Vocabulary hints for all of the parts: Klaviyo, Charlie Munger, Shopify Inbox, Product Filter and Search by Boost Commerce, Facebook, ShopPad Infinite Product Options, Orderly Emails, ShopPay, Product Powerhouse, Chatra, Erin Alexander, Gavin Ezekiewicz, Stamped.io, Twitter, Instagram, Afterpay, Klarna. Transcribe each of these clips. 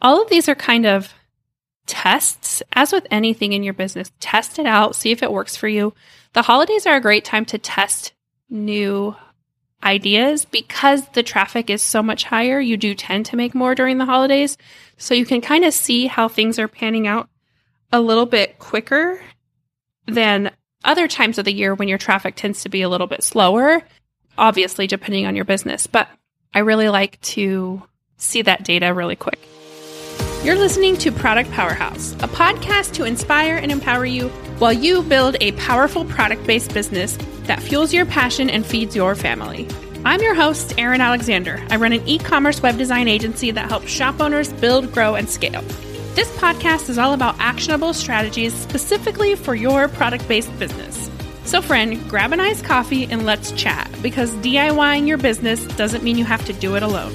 All of these are kind of tests. As with anything in your business, test it out, see if it works for you. The holidays are a great time to test new ideas because the traffic is so much higher. You do tend to make more during the holidays. So you can kind of see how things are panning out a little bit quicker than other times of the year when your traffic tends to be a little bit slower, obviously depending on your business. But I really like to see that data really quick. You're listening to Product Powerhouse, a podcast to inspire and empower you while you build a powerful product-based business that fuels your passion and feeds your family. I'm your host, Erin Alexander. I run an e-commerce web design agency that helps shop owners build, grow, and scale. This podcast is all about actionable strategies specifically for your product-based business. So friend, grab a nice coffee and let's chat, because DIYing your business doesn't mean you have to do it alone.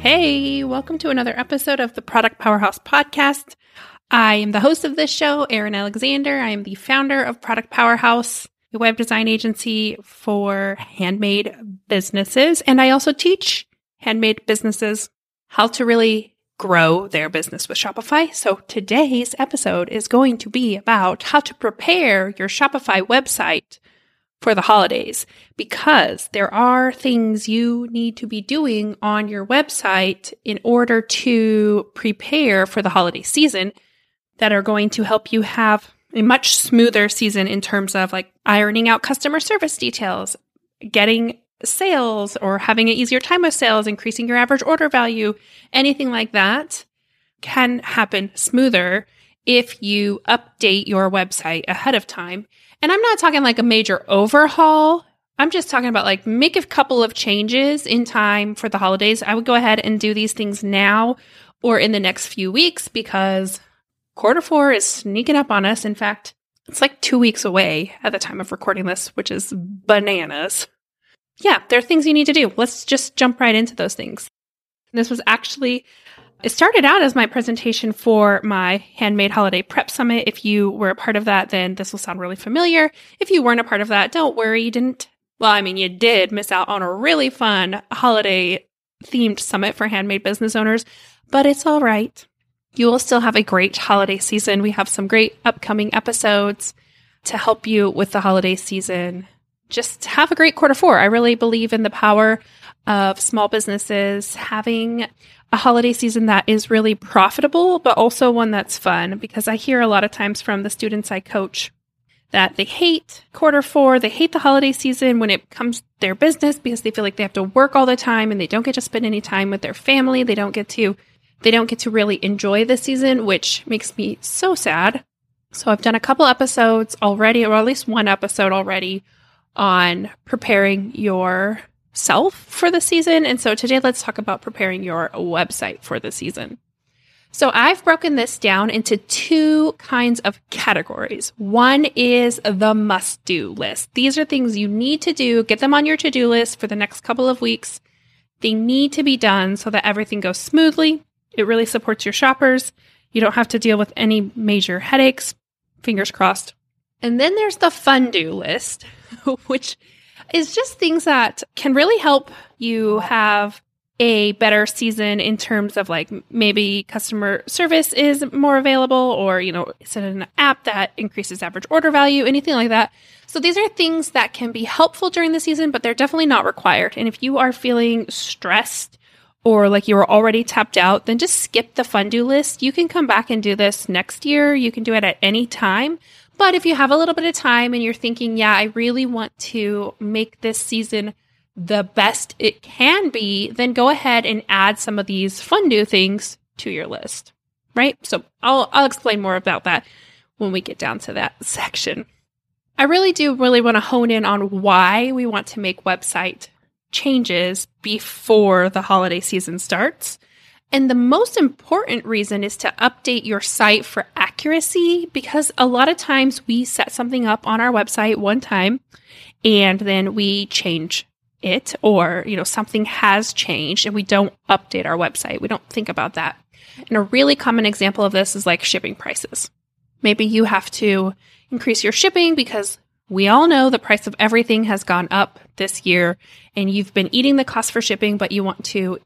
Hey, welcome to another episode of the Product Powerhouse podcast. I am the host of this show, Erin Alexander. I am the founder of Product Powerhouse, a web design agency for handmade businesses. And I also teach handmade businesses how to really grow their business with Shopify. So today's episode is going to be about how to prepare your Shopify website for the holidays, because there are things you need to be doing on your website in order to prepare for the holiday season that are going to help you have a much smoother season in terms of like ironing out customer service details, getting sales or having an easier time with sales, increasing your average order value, anything like that can happen smoother if you update your website ahead of time. And I'm not talking like a major overhaul. I'm just talking about like make a couple of changes in time for the holidays. I would go ahead and do these things now or in the next few weeks, because quarter four is sneaking up on us. In fact, it's like 2 weeks away at the time of recording this, which is bananas. Yeah, there are things you need to do. Let's just jump right into those things. This was actually... it started out as my presentation for my Handmade Holiday Prep Summit. If you were a part of that, then this will sound really familiar. If you weren't a part of that, don't worry. You didn't. Well, I mean, you did miss out on a really fun holiday-themed summit for handmade business owners, but it's all right. You will still have a great holiday season. We have some great upcoming episodes to help you with the holiday season. Just have a great quarter four. I really believe in the power of small businesses having a holiday season that is really profitable, but also one that's fun, because I hear a lot of times from the students I coach that they hate quarter four, they hate the holiday season when it comes to their business, because they feel like they have to work all the time and they don't get to spend any time with their family. They don't get to really enjoy the season, which makes me so sad. So I've done a couple episodes already, or at least one episode already, on preparing yourself for the season. And so today, let's talk about preparing your website for the season. So I've broken this down into two kinds of categories. One is the must-do list. These are things you need to do. Get them on your to-do list for the next couple of weeks. They need to be done so that everything goes smoothly. It really supports your shoppers. You don't have to deal with any major headaches. Fingers crossed. And then there's the fun-do list, which is just things that can really help you have a better season in terms of like maybe customer service is more available, or, you know, it's an app that increases average order value, anything like that. So these are things that can be helpful during the season, but they're definitely not required. And if you are feeling stressed or like you were already tapped out, then just skip the fun-do list. You can come back and do this next year. You can do it at any time. But if you have a little bit of time and you're thinking, yeah, I really want to make this season the best it can be, then go ahead and add some of these fun new things to your list, right? So I'll explain more about that when we get down to that section. I really want to hone in on why we want to make website changes before the holiday season starts. And the most important reason is to update your site for accuracy, because a lot of times we set something up on our website one time and then we change it, or, you know, something has changed and we don't update our website. We don't think about that. And a really common example of this is like shipping prices. Maybe you have to increase your shipping because we all know the price of everything has gone up this year and you've been eating the cost for shipping, but you want to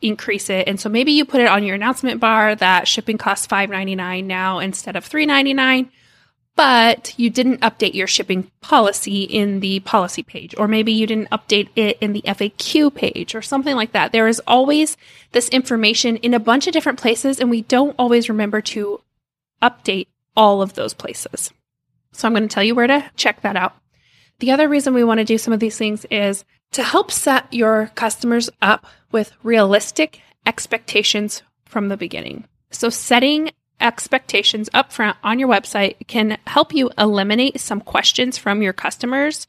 increase it. And so maybe you put it on your announcement bar that shipping costs $5.99 now instead of $3.99, but you didn't update your shipping policy in the policy page, or maybe you didn't update it in the FAQ page or something like that. There is always this information in a bunch of different places, and we don't always remember to update all of those places. So I'm going to tell you where to check that out. The other reason we want to do some of these things is to help set your customers up with realistic expectations from the beginning. So setting expectations up front on your website can help you eliminate some questions from your customers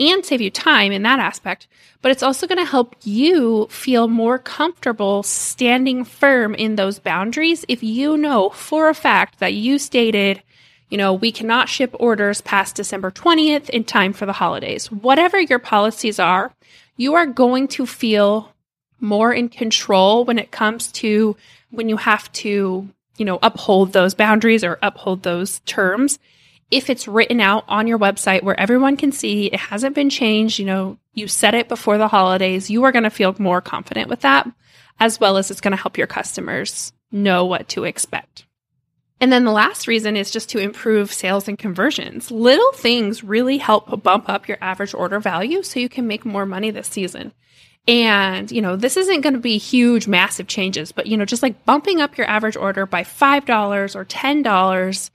and save you time in that aspect, but it's also going to help you feel more comfortable standing firm in those boundaries if you know for a fact that you stated, you know, we cannot ship orders past December 20th in time for the holidays. Whatever your policies are, you are going to feel more in control when it comes to when you have to, you know, uphold those boundaries or uphold those terms. If it's written out on your website where everyone can see it hasn't been changed, you know, you said it before the holidays, you are going to feel more confident with that, as well as it's going to help your customers know what to expect. And then the last reason is just to improve sales and conversions. Little things really help bump up your average order value so you can make more money this season. And, you know, this isn't going to be huge, massive changes, but, you know, just like bumping up your average order by $5 or $10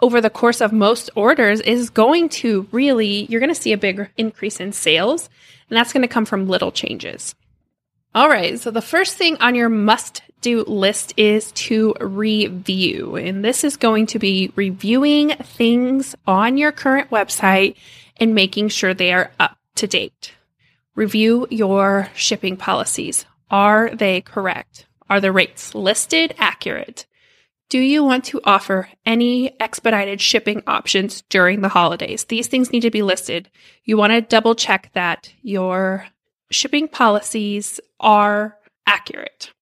over the course of most orders is going to really, you're going to see a big increase in sales, and that's going to come from little changes. All right, so the first thing on your must-do list is to review. And this is going to be reviewing things on your current website and making sure they are up to date. Review your shipping policies. Are they correct? Are the rates listed accurate? Do you want to offer any expedited shipping options during the holidays? These things need to be listed. You want to double check that your shipping policies are accurate.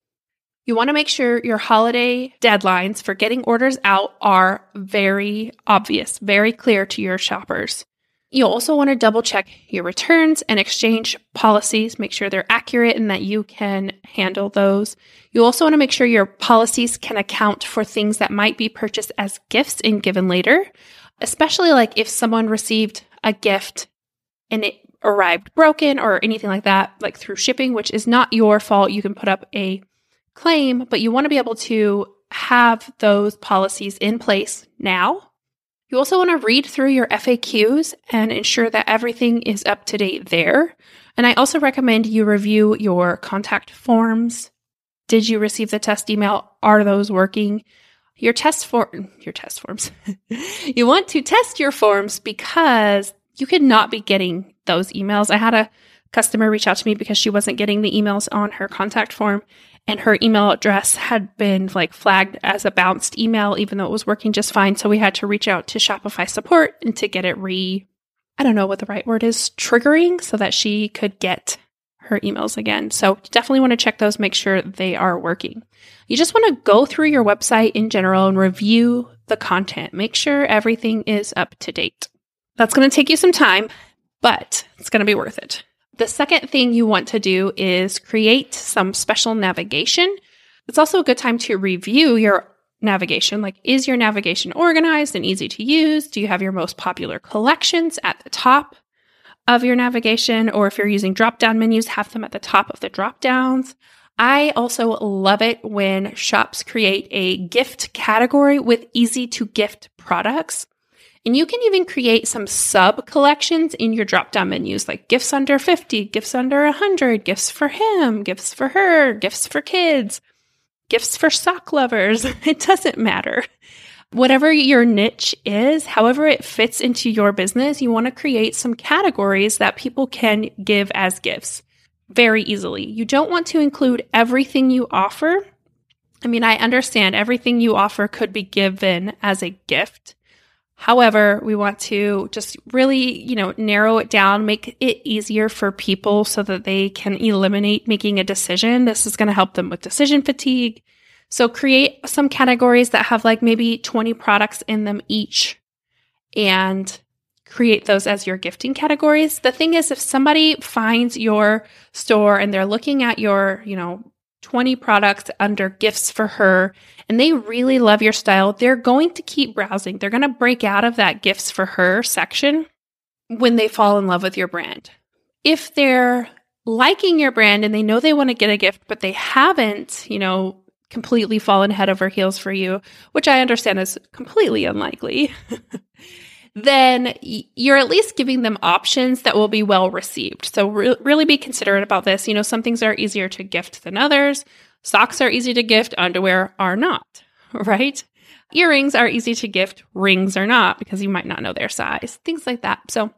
You want to make sure your holiday deadlines for getting orders out are very obvious, very clear to your shoppers. You also want to double check your returns and exchange policies, make sure they're accurate and that you can handle those. You also want to make sure your policies can account for things that might be purchased as gifts and given later, especially like if someone received a gift and it arrived broken or anything like that, like through shipping, which is not your fault. You can put up a claim, but you want to be able to have those policies in place now. You also want to read through your FAQs and ensure that everything is up to date there. And I also recommend you review your contact forms. Did you receive the test email? Are those working? Your test forms. You want to test your forms because you could not be getting those emails. I had a customer reach out to me because she wasn't getting the emails on her contact form, and her email address had been like flagged as a bounced email, even though it was working just fine. So we had to reach out to Shopify support and to get it I don't know what the right word is, triggering, so that she could get her emails again. So definitely want to check those, make sure they are working. You just want to go through your website in general and review the content. Make sure everything is up to date. That's going to take you some time, but it's going to be worth it. The second thing you want to do is create some special navigation. It's also a good time to review your navigation. Like, is your navigation organized and easy to use? Do you have your most popular collections at the top of your navigation? Or if you're using drop-down menus, have them at the top of the drop-downs. I also love it when shops create a gift category with easy-to-gift products. And you can even create some sub-collections in your drop-down menus, like gifts under 50, gifts under 100, gifts for him, gifts for her, gifts for kids, gifts for sock lovers. It doesn't matter. Whatever your niche is, however it fits into your business, you want to create some categories that people can give as gifts very easily. You don't want to include everything you offer. I mean, I understand everything you offer could be given as a gift. However, we want to just really, you know, narrow it down, make it easier for people so that they can eliminate making a decision. This is going to help them with decision fatigue. So create some categories that have like maybe 20 products in them each and create those as your gifting categories. The thing is, if somebody finds your store and they're looking at your, you know, 20 products under gifts for her, and they really love your style, they're going to keep browsing. They're going to break out of that gifts for her section when they fall in love with your brand. If they're liking your brand and they know they want to get a gift, but they haven't, completely fallen head over heels for you, which I understand is completely unlikely, then you're at least giving them options that will be well received. So really be considerate about this. Some things are easier to gift than others. Socks are easy to gift, underwear are not, right? Earrings are easy to gift, rings are not, because you might not know their size, things like that. So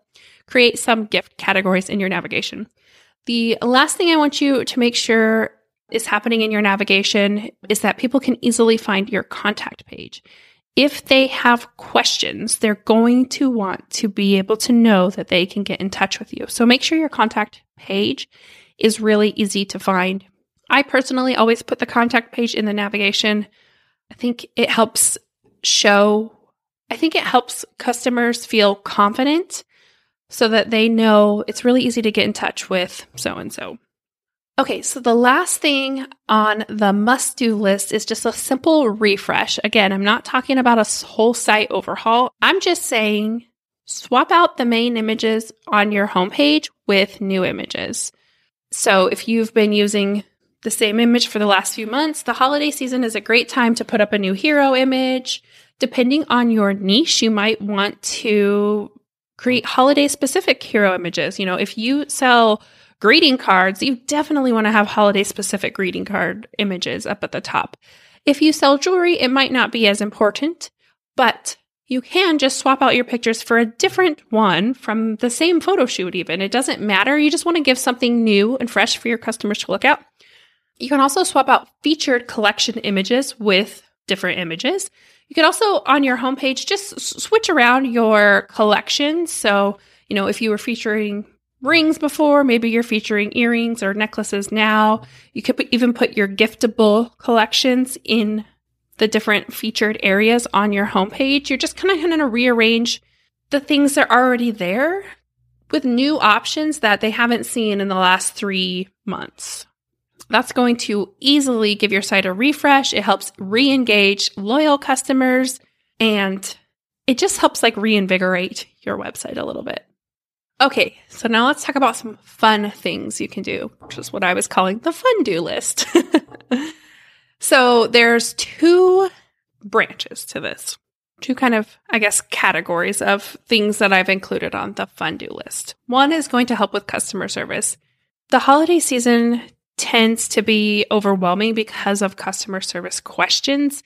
create some gift categories in your navigation. The last thing I want you to make sure is happening in your navigation is that people can easily find your contact page. If they have questions, they're going to want to be able to know that they can get in touch with you. So make sure your contact page is really easy to find. I personally always put the contact page in the navigation. I think it helps helps customers feel confident so that they know it's really easy to get in touch with so-and-so. Okay, so the last thing on the must-do list is just a simple refresh. Again, I'm not talking about a whole site overhaul. I'm just saying swap out the main images on your homepage with new images. So if you've been using the same image for the last few months, the holiday season is a great time to put up a new hero image. Depending on your niche, you might want to create holiday-specific hero images. If you sell greeting cards, you definitely want to have holiday-specific greeting card images up at the top. If you sell jewelry, it might not be as important, but you can just swap out your pictures for a different one from the same photo shoot even. It doesn't matter. You just want to give something new and fresh for your customers to look at. You can also swap out featured collection images with different images. You can also, on your homepage, just switch around your collections. So, if you were featuring rings before, maybe you're featuring earrings or necklaces now. You could even put your giftable collections in the different featured areas on your homepage. You're just kind of going to rearrange the things that are already there with new options that they haven't seen in the last 3 months. That's going to easily give your site a refresh. It helps re-engage loyal customers, and it just helps reinvigorate your website a little bit. Okay, so now let's talk about some fun things you can do, which is what I was calling the fun-do list. So there's two branches to this, two kind of, categories of things that I've included on the fun-do list. One is going to help with customer service. The holiday season tends to be overwhelming because of customer service questions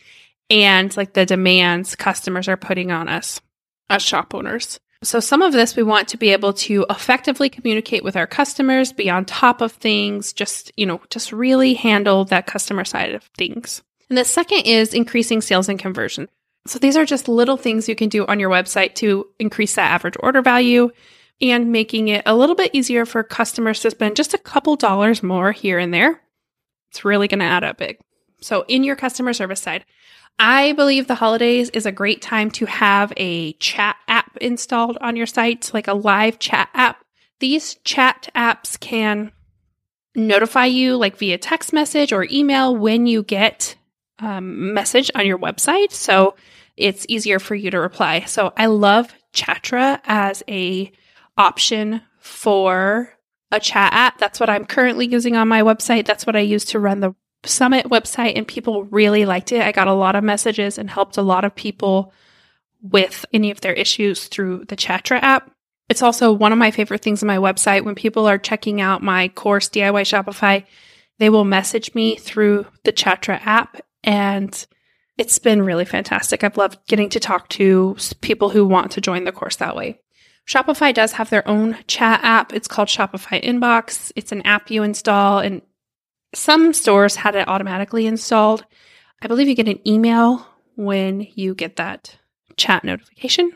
and the demands customers are putting on us as shop owners. So some of this, we want to be able to effectively communicate with our customers, be on top of things, just really handle that customer side of things. And the second is increasing sales and conversion. So these are just little things you can do on your website to increase that average order value and making it a little bit easier for customers to spend just a couple dollars more here and there. It's really going to add up big. So in your customer service side, I believe the holidays is a great time to have a chat app installed on your site, a live chat app. These chat apps can notify you via text message or email when you get message on your website. So it's easier for you to reply. So I love Chatra as a option for a chat app. That's what I'm currently using on my website. That's what I use to run the Summit website, and people really liked it. I got a lot of messages and helped a lot of people with any of their issues through the Chatra app. It's also one of my favorite things on my website. When people are checking out my course, DIY Shopify, they will message me through the Chatra app, and it's been really fantastic. I've loved getting to talk to people who want to join the course that way. Shopify does have their own chat app. It's called Shopify Inbox. It's an app you install, and some stores had it automatically installed. I believe you get an email when you get that chat notification.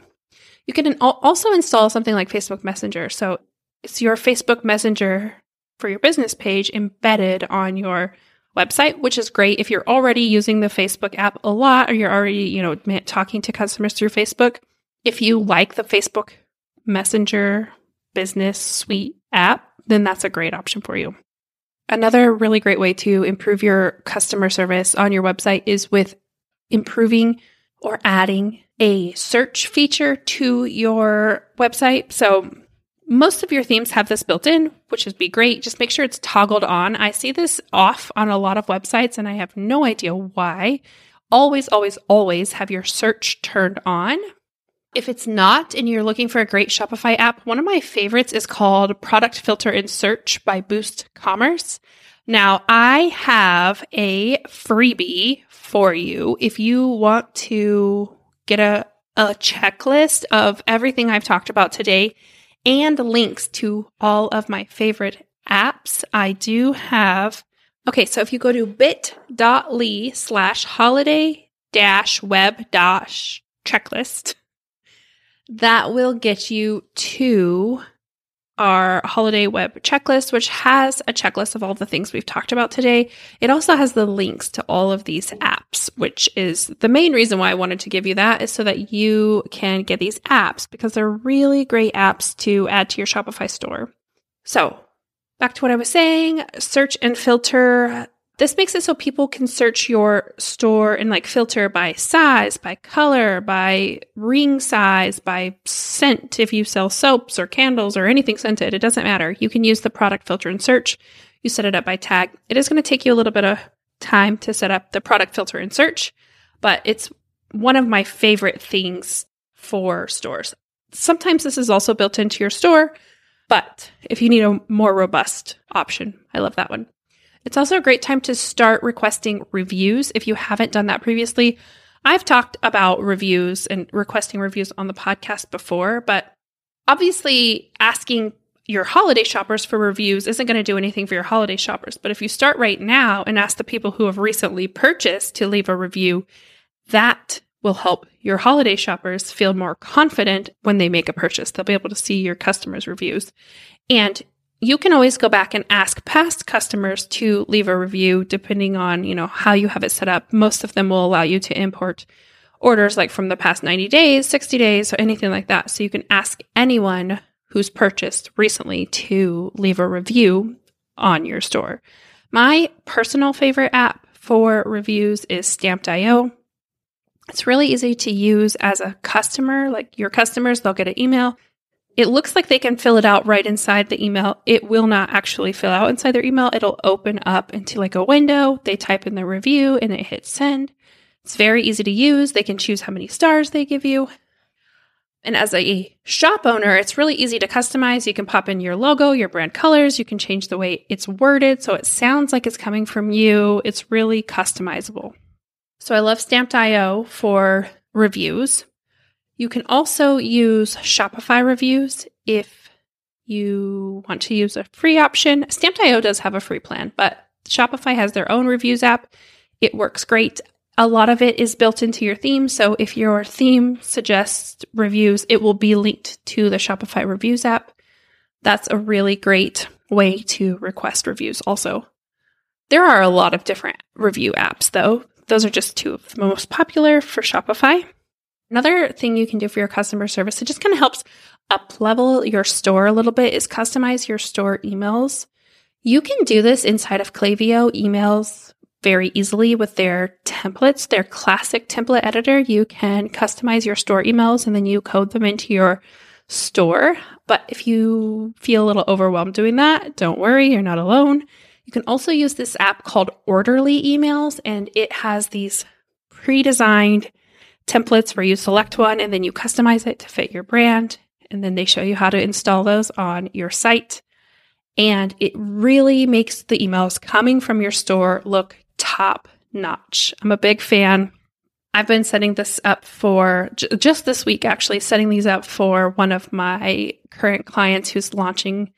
You can also install something like Facebook Messenger. So it's your Facebook Messenger for your business page embedded on your website, which is great if you're already using the Facebook app a lot, or you're already, talking to customers through Facebook. If you like the Facebook Messenger Business Suite app, then that's a great option for you. Another really great way to improve your customer service on your website is with improving or adding a search feature to your website. So most of your themes have this built in, which would be great. Just make sure it's toggled on. I see this off on a lot of websites and I have no idea why. Always, always, always have your search turned on. If it's not and you're looking for a great Shopify app, one of my favorites is called Product Filter and Search by Boost Commerce. Now, I have a freebie for you if you want to get a checklist of everything I've talked about today and links to all of my favorite apps. I do have, okay, so if you go to bit.ly/holiday-web-checklist, that will get you to our holiday web checklist, which has a checklist of all the things we've talked about today. It also has the links to all of these apps, which is the main reason why I wanted to give you that, is so that you can get these apps because they're really great apps to add to your Shopify store. So back to what I was saying, search and filter. This makes it so people can search your store and like filter by size, by color, by ring size, by scent. If you sell soaps or candles or anything scented, it doesn't matter. You can use the product filter and search. You set it up by tag. It is going to take you a little bit of time to set up the product filter and search, but it's one of my favorite things for stores. Sometimes this is also built into your store, but if you need a more robust option, I love that one. It's also a great time to start requesting reviews if you haven't done that previously. I've talked about reviews and requesting reviews on the podcast before, but obviously asking your holiday shoppers for reviews isn't going to do anything for your holiday shoppers. But if you start right now and ask the people who have recently purchased to leave a review, that will help your holiday shoppers feel more confident when they make a purchase. They'll be able to see your customers' reviews. And you can always go back and ask past customers to leave a review depending on, you know, how you have it set up. Most of them will allow you to import orders like from the past 90 days, 60 days, or anything like that. So you can ask anyone who's purchased recently to leave a review on your store. My personal favorite app for reviews is Stamped.io. It's really easy to use as a customer, like your customers, they'll get an email. It looks like they can fill it out right inside the email. It will not actually fill out inside their email. It'll open up into like a window. They type in their review and it hits send. It's very easy to use. They can choose how many stars they give you. And as a shop owner, it's really easy to customize. You can pop in your logo, your brand colors. You can change the way it's worded so it sounds like it's coming from you. It's really customizable. So I love Stamped.io for reviews. You can also use Shopify reviews if you want to use a free option. Stamped.io does have a free plan, but Shopify has their own reviews app. It works great. A lot of it is built into your theme. So if your theme suggests reviews, it will be linked to the Shopify reviews app. That's a really great way to request reviews also. There are a lot of different review apps though. Those are just two of the most popular for Shopify. Another thing you can do for your customer service, it just kind of helps up-level your store a little bit, is customize your store emails. You can do this inside of Klaviyo emails very easily with their templates, their classic template editor. You can customize your store emails and then you code them into your store. But if you feel a little overwhelmed doing that, don't worry, you're not alone. You can also use this app called Orderly Emails, and it has these pre-designed templates where you select one and then you customize it to fit your brand, and then they show you how to install those on your site. And it really makes the emails coming from your store look top notch. I'm a big fan. I've been setting this up for just this week, actually, setting these up for one of my current clients who's launching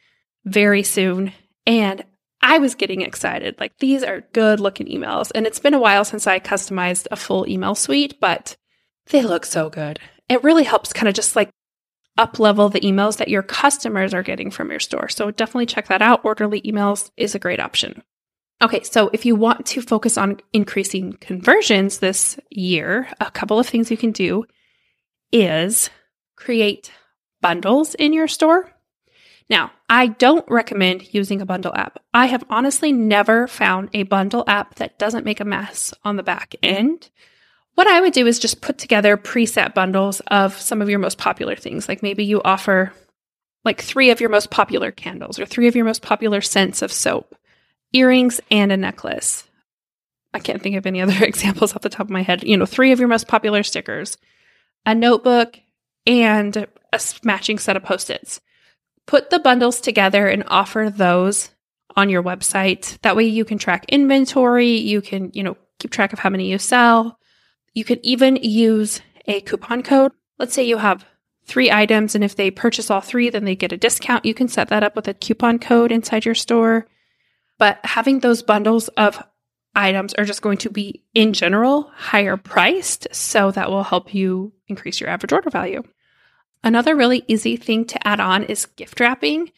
very soon. And I was getting excited. Like, these are good looking emails. And it's been a while since I customized a full email suite, but they look so good. It really helps kind of just like up-level the emails that your customers are getting from your store. So definitely check that out. Orderly Emails is a great option. Okay, so if you want to focus on increasing conversions this year, a couple of things you can do is create bundles in your store. Now, I don't recommend using a bundle app. I have honestly never found a bundle app that doesn't make a mess on the back end. What I would do is just put together preset bundles of some of your most popular things. Like maybe you offer like 3 of your most popular candles or 3 of your most popular scents of soap, earrings, and a necklace. I can't think of any other examples off the top of my head. 3 of your most popular stickers, a notebook, and a matching set of Post-its. Put the bundles together and offer those on your website. That way you can track inventory. You can, keep track of how many you sell. You could even use a coupon code. Let's say you have 3 items, and if they purchase all 3, then they get a discount. You can set that up with a coupon code inside your store. But having those bundles of items are just going to be, in general, higher priced. So that will help you increase your average order value. Another really easy thing to add on is gift wrapping.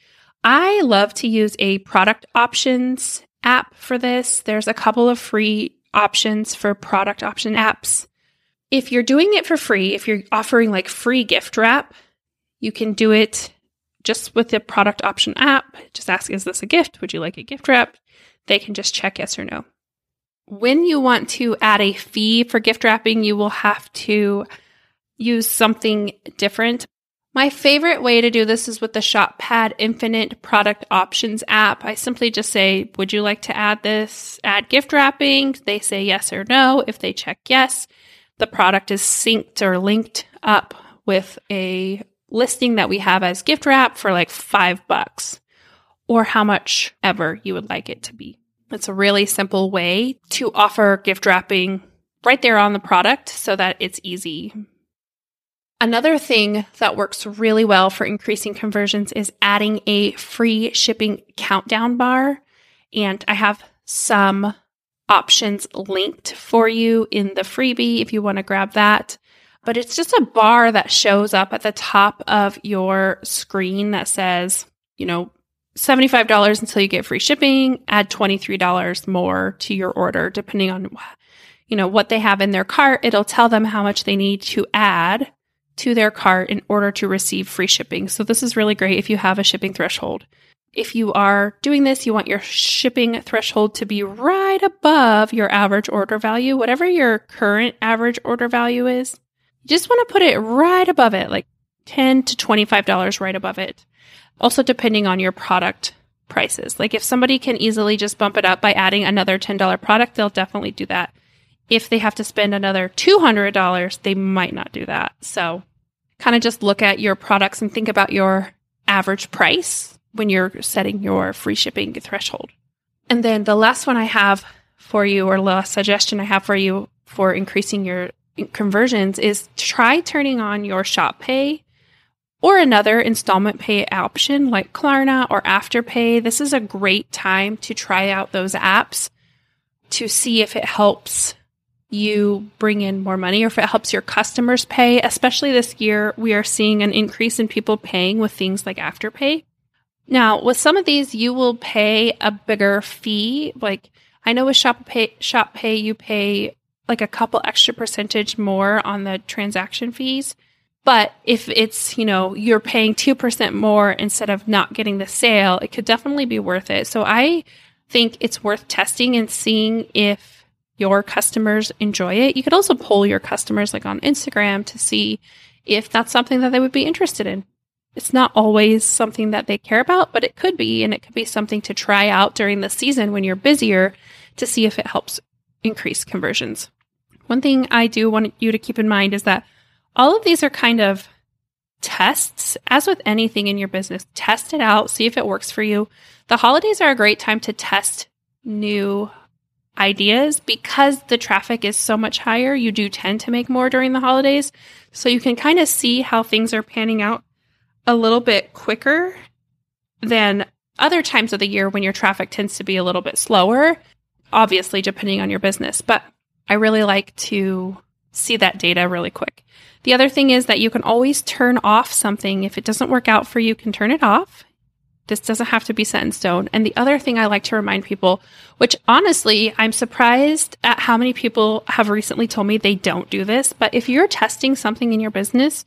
I love to use a product options app for this. There's a couple of free options for product option apps. If you're doing it for free, if you're offering like free gift wrap, you can do it just with the product option app. Just ask, is this a gift? Would you like a gift wrap? They can just check yes or no. When you want to add a fee for gift wrapping, you will have to use something different. My favorite way to do this is with the ShopPad Infinite Product Options app. I simply just say, would you like to add this, add gift wrapping? They say yes or no. If they check yes, the product is synced or linked up with a listing that we have as gift wrap for like $5 or how much ever you would like it to be. It's a really simple way to offer gift wrapping right there on the product so that it's easy. Another thing that works really well for increasing conversions is adding a free shipping countdown bar. And I have some options linked for you in the freebie if you want to grab that. But it's just a bar that shows up at the top of your screen that says, $75 until you get free shipping, add $23 more to your order, depending on, what they have in their cart. It'll tell them how much they need to add to their cart in order to receive free shipping. So this is really great if you have a shipping threshold. If you are doing this, you want your shipping threshold to be right above your average order value, whatever your current average order value is. You just want to put it right above it, like $10 to $25 right above it. Also depending on your product prices. Like if somebody can easily just bump it up by adding another $10 product, they'll definitely do that. If they have to spend another $200, they might not do that. So kind of just look at your products and think about your average price when you're setting your free shipping threshold. And then the last one I have for you, or last suggestion I have for you for increasing your conversions, is try turning on your ShopPay or another installment pay option like Klarna or Afterpay. This is a great time to try out those apps to see if it helps you bring in more money or if it helps your customers pay. Especially this year, we are seeing an increase in people paying with things like Afterpay. Now, with some of these, you will pay a bigger fee. Like I know with ShopPay, you pay like a couple extra percentage more on the transaction fees. But if it's, you're paying 2% more instead of not getting the sale, it could definitely be worth it. So I think it's worth testing and seeing if your customers enjoy it. You could also poll your customers like on Instagram to see if that's something that they would be interested in. It's not always something that they care about, but it could be, and it could be something to try out during the season when you're busier to see if it helps increase conversions. One thing I do want you to keep in mind is that all of these are kind of tests. As with anything in your business, test it out, see if it works for you. The holidays are a great time to test new ideas because the traffic is so much higher. You do tend to make more during the holidays. So you can kind of see how things are panning out a little bit quicker than other times of the year when your traffic tends to be a little bit slower, obviously depending on your business. But I really like to see that data really quick. The other thing is that you can always turn off something. If it doesn't work out for you, you can turn it off. This doesn't have to be set in stone. And the other thing I like to remind people, which honestly, I'm surprised at how many people have recently told me they don't do this, but if you're testing something in your business,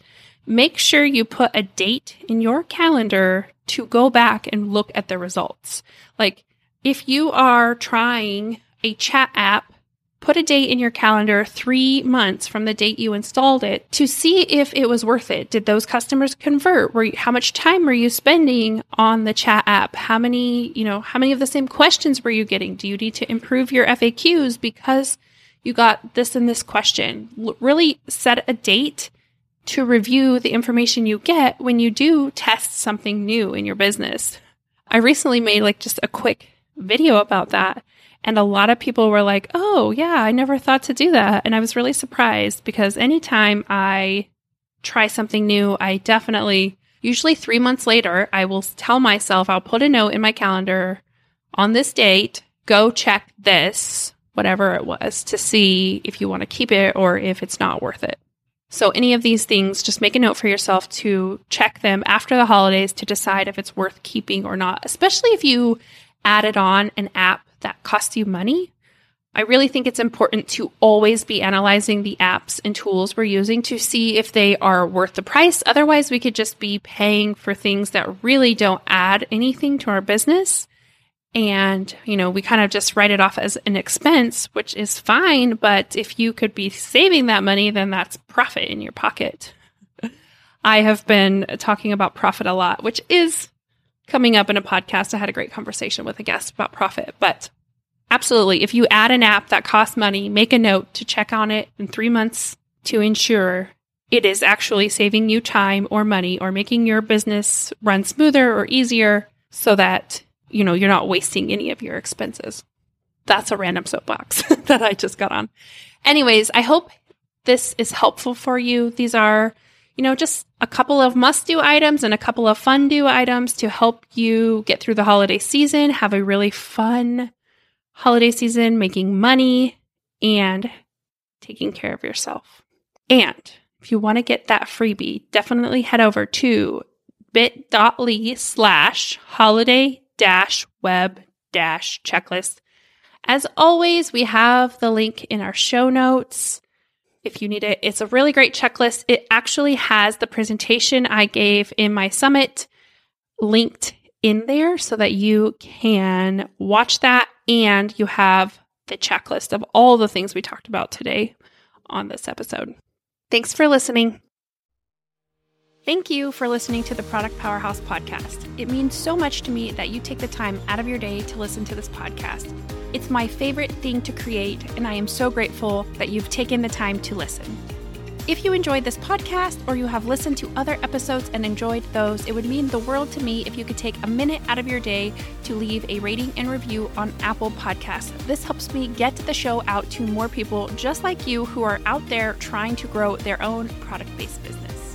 make sure you put a date in your calendar to go back and look at the results. Like if you are trying a chat app, put a date in your calendar 3 months from the date you installed it to see if it was worth it. Did those customers convert? How much time were you spending on the chat app? How many of the same questions were you getting? Do you need to improve your FAQs because you got this and this question? Really set a date to review the information you get when you do test something new in your business. I recently made just a quick video about that. And a lot of people were like, oh, yeah, I never thought to do that. And I was really surprised because anytime I try something new, I definitely, usually 3 months later, I will tell myself, I'll put a note in my calendar on this date, go check this, whatever it was, to see if you want to keep it or if it's not worth it. So any of these things, just make a note for yourself to check them after the holidays to decide if it's worth keeping or not, especially if you added on an app that costs you money. I really think it's important to always be analyzing the apps and tools we're using to see if they are worth the price. Otherwise, we could just be paying for things that really don't add anything to our business. And, we kind of just write it off as an expense, which is fine. But if you could be saving that money, then that's profit in your pocket. I have been talking about profit a lot, which is coming up in a podcast. I had a great conversation with a guest about profit, but absolutely, if you add an app that costs money, make a note to check on it in 3 months to ensure it is actually saving you time or money or making your business run smoother or easier so that, you're not wasting any of your expenses. That's a random soapbox that I just got on. Anyways, I hope this is helpful for you. These are just a couple of must-do items and a couple of fun-do items to help you get through the holiday season, have a really fun holiday season, making money, and taking care of yourself. And if you want to get that freebie, definitely head over to bit.ly/holiday-web-checklist. As always, we have the link in our show notes. If you need it, it's a really great checklist. It actually has the presentation I gave in my summit linked in there so that you can watch that, and you have the checklist of all the things we talked about today on this episode. Thanks for listening. Thank you for listening to the Product Powerhouse podcast. It means so much to me that you take the time out of your day to listen to this podcast. It's my favorite thing to create, and I am so grateful that you've taken the time to listen. If you enjoyed this podcast or you have listened to other episodes and enjoyed those, it would mean the world to me if you could take a minute out of your day to leave a rating and review on Apple Podcasts. This helps me get the show out to more people just like you who are out there trying to grow their own product-based business.